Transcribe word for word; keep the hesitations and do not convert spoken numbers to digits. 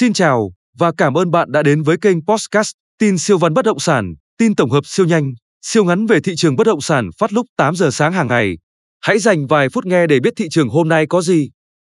Xin chào và cảm ơn bạn đã đến với kênh podcast tin siêu vắn bất động sản, tin tổng hợp siêu nhanh, siêu ngắn về thị trường bất động sản phát lúc tám giờ sáng hàng ngày. Hãy dành vài phút nghe để biết thị trường hôm nay có gì.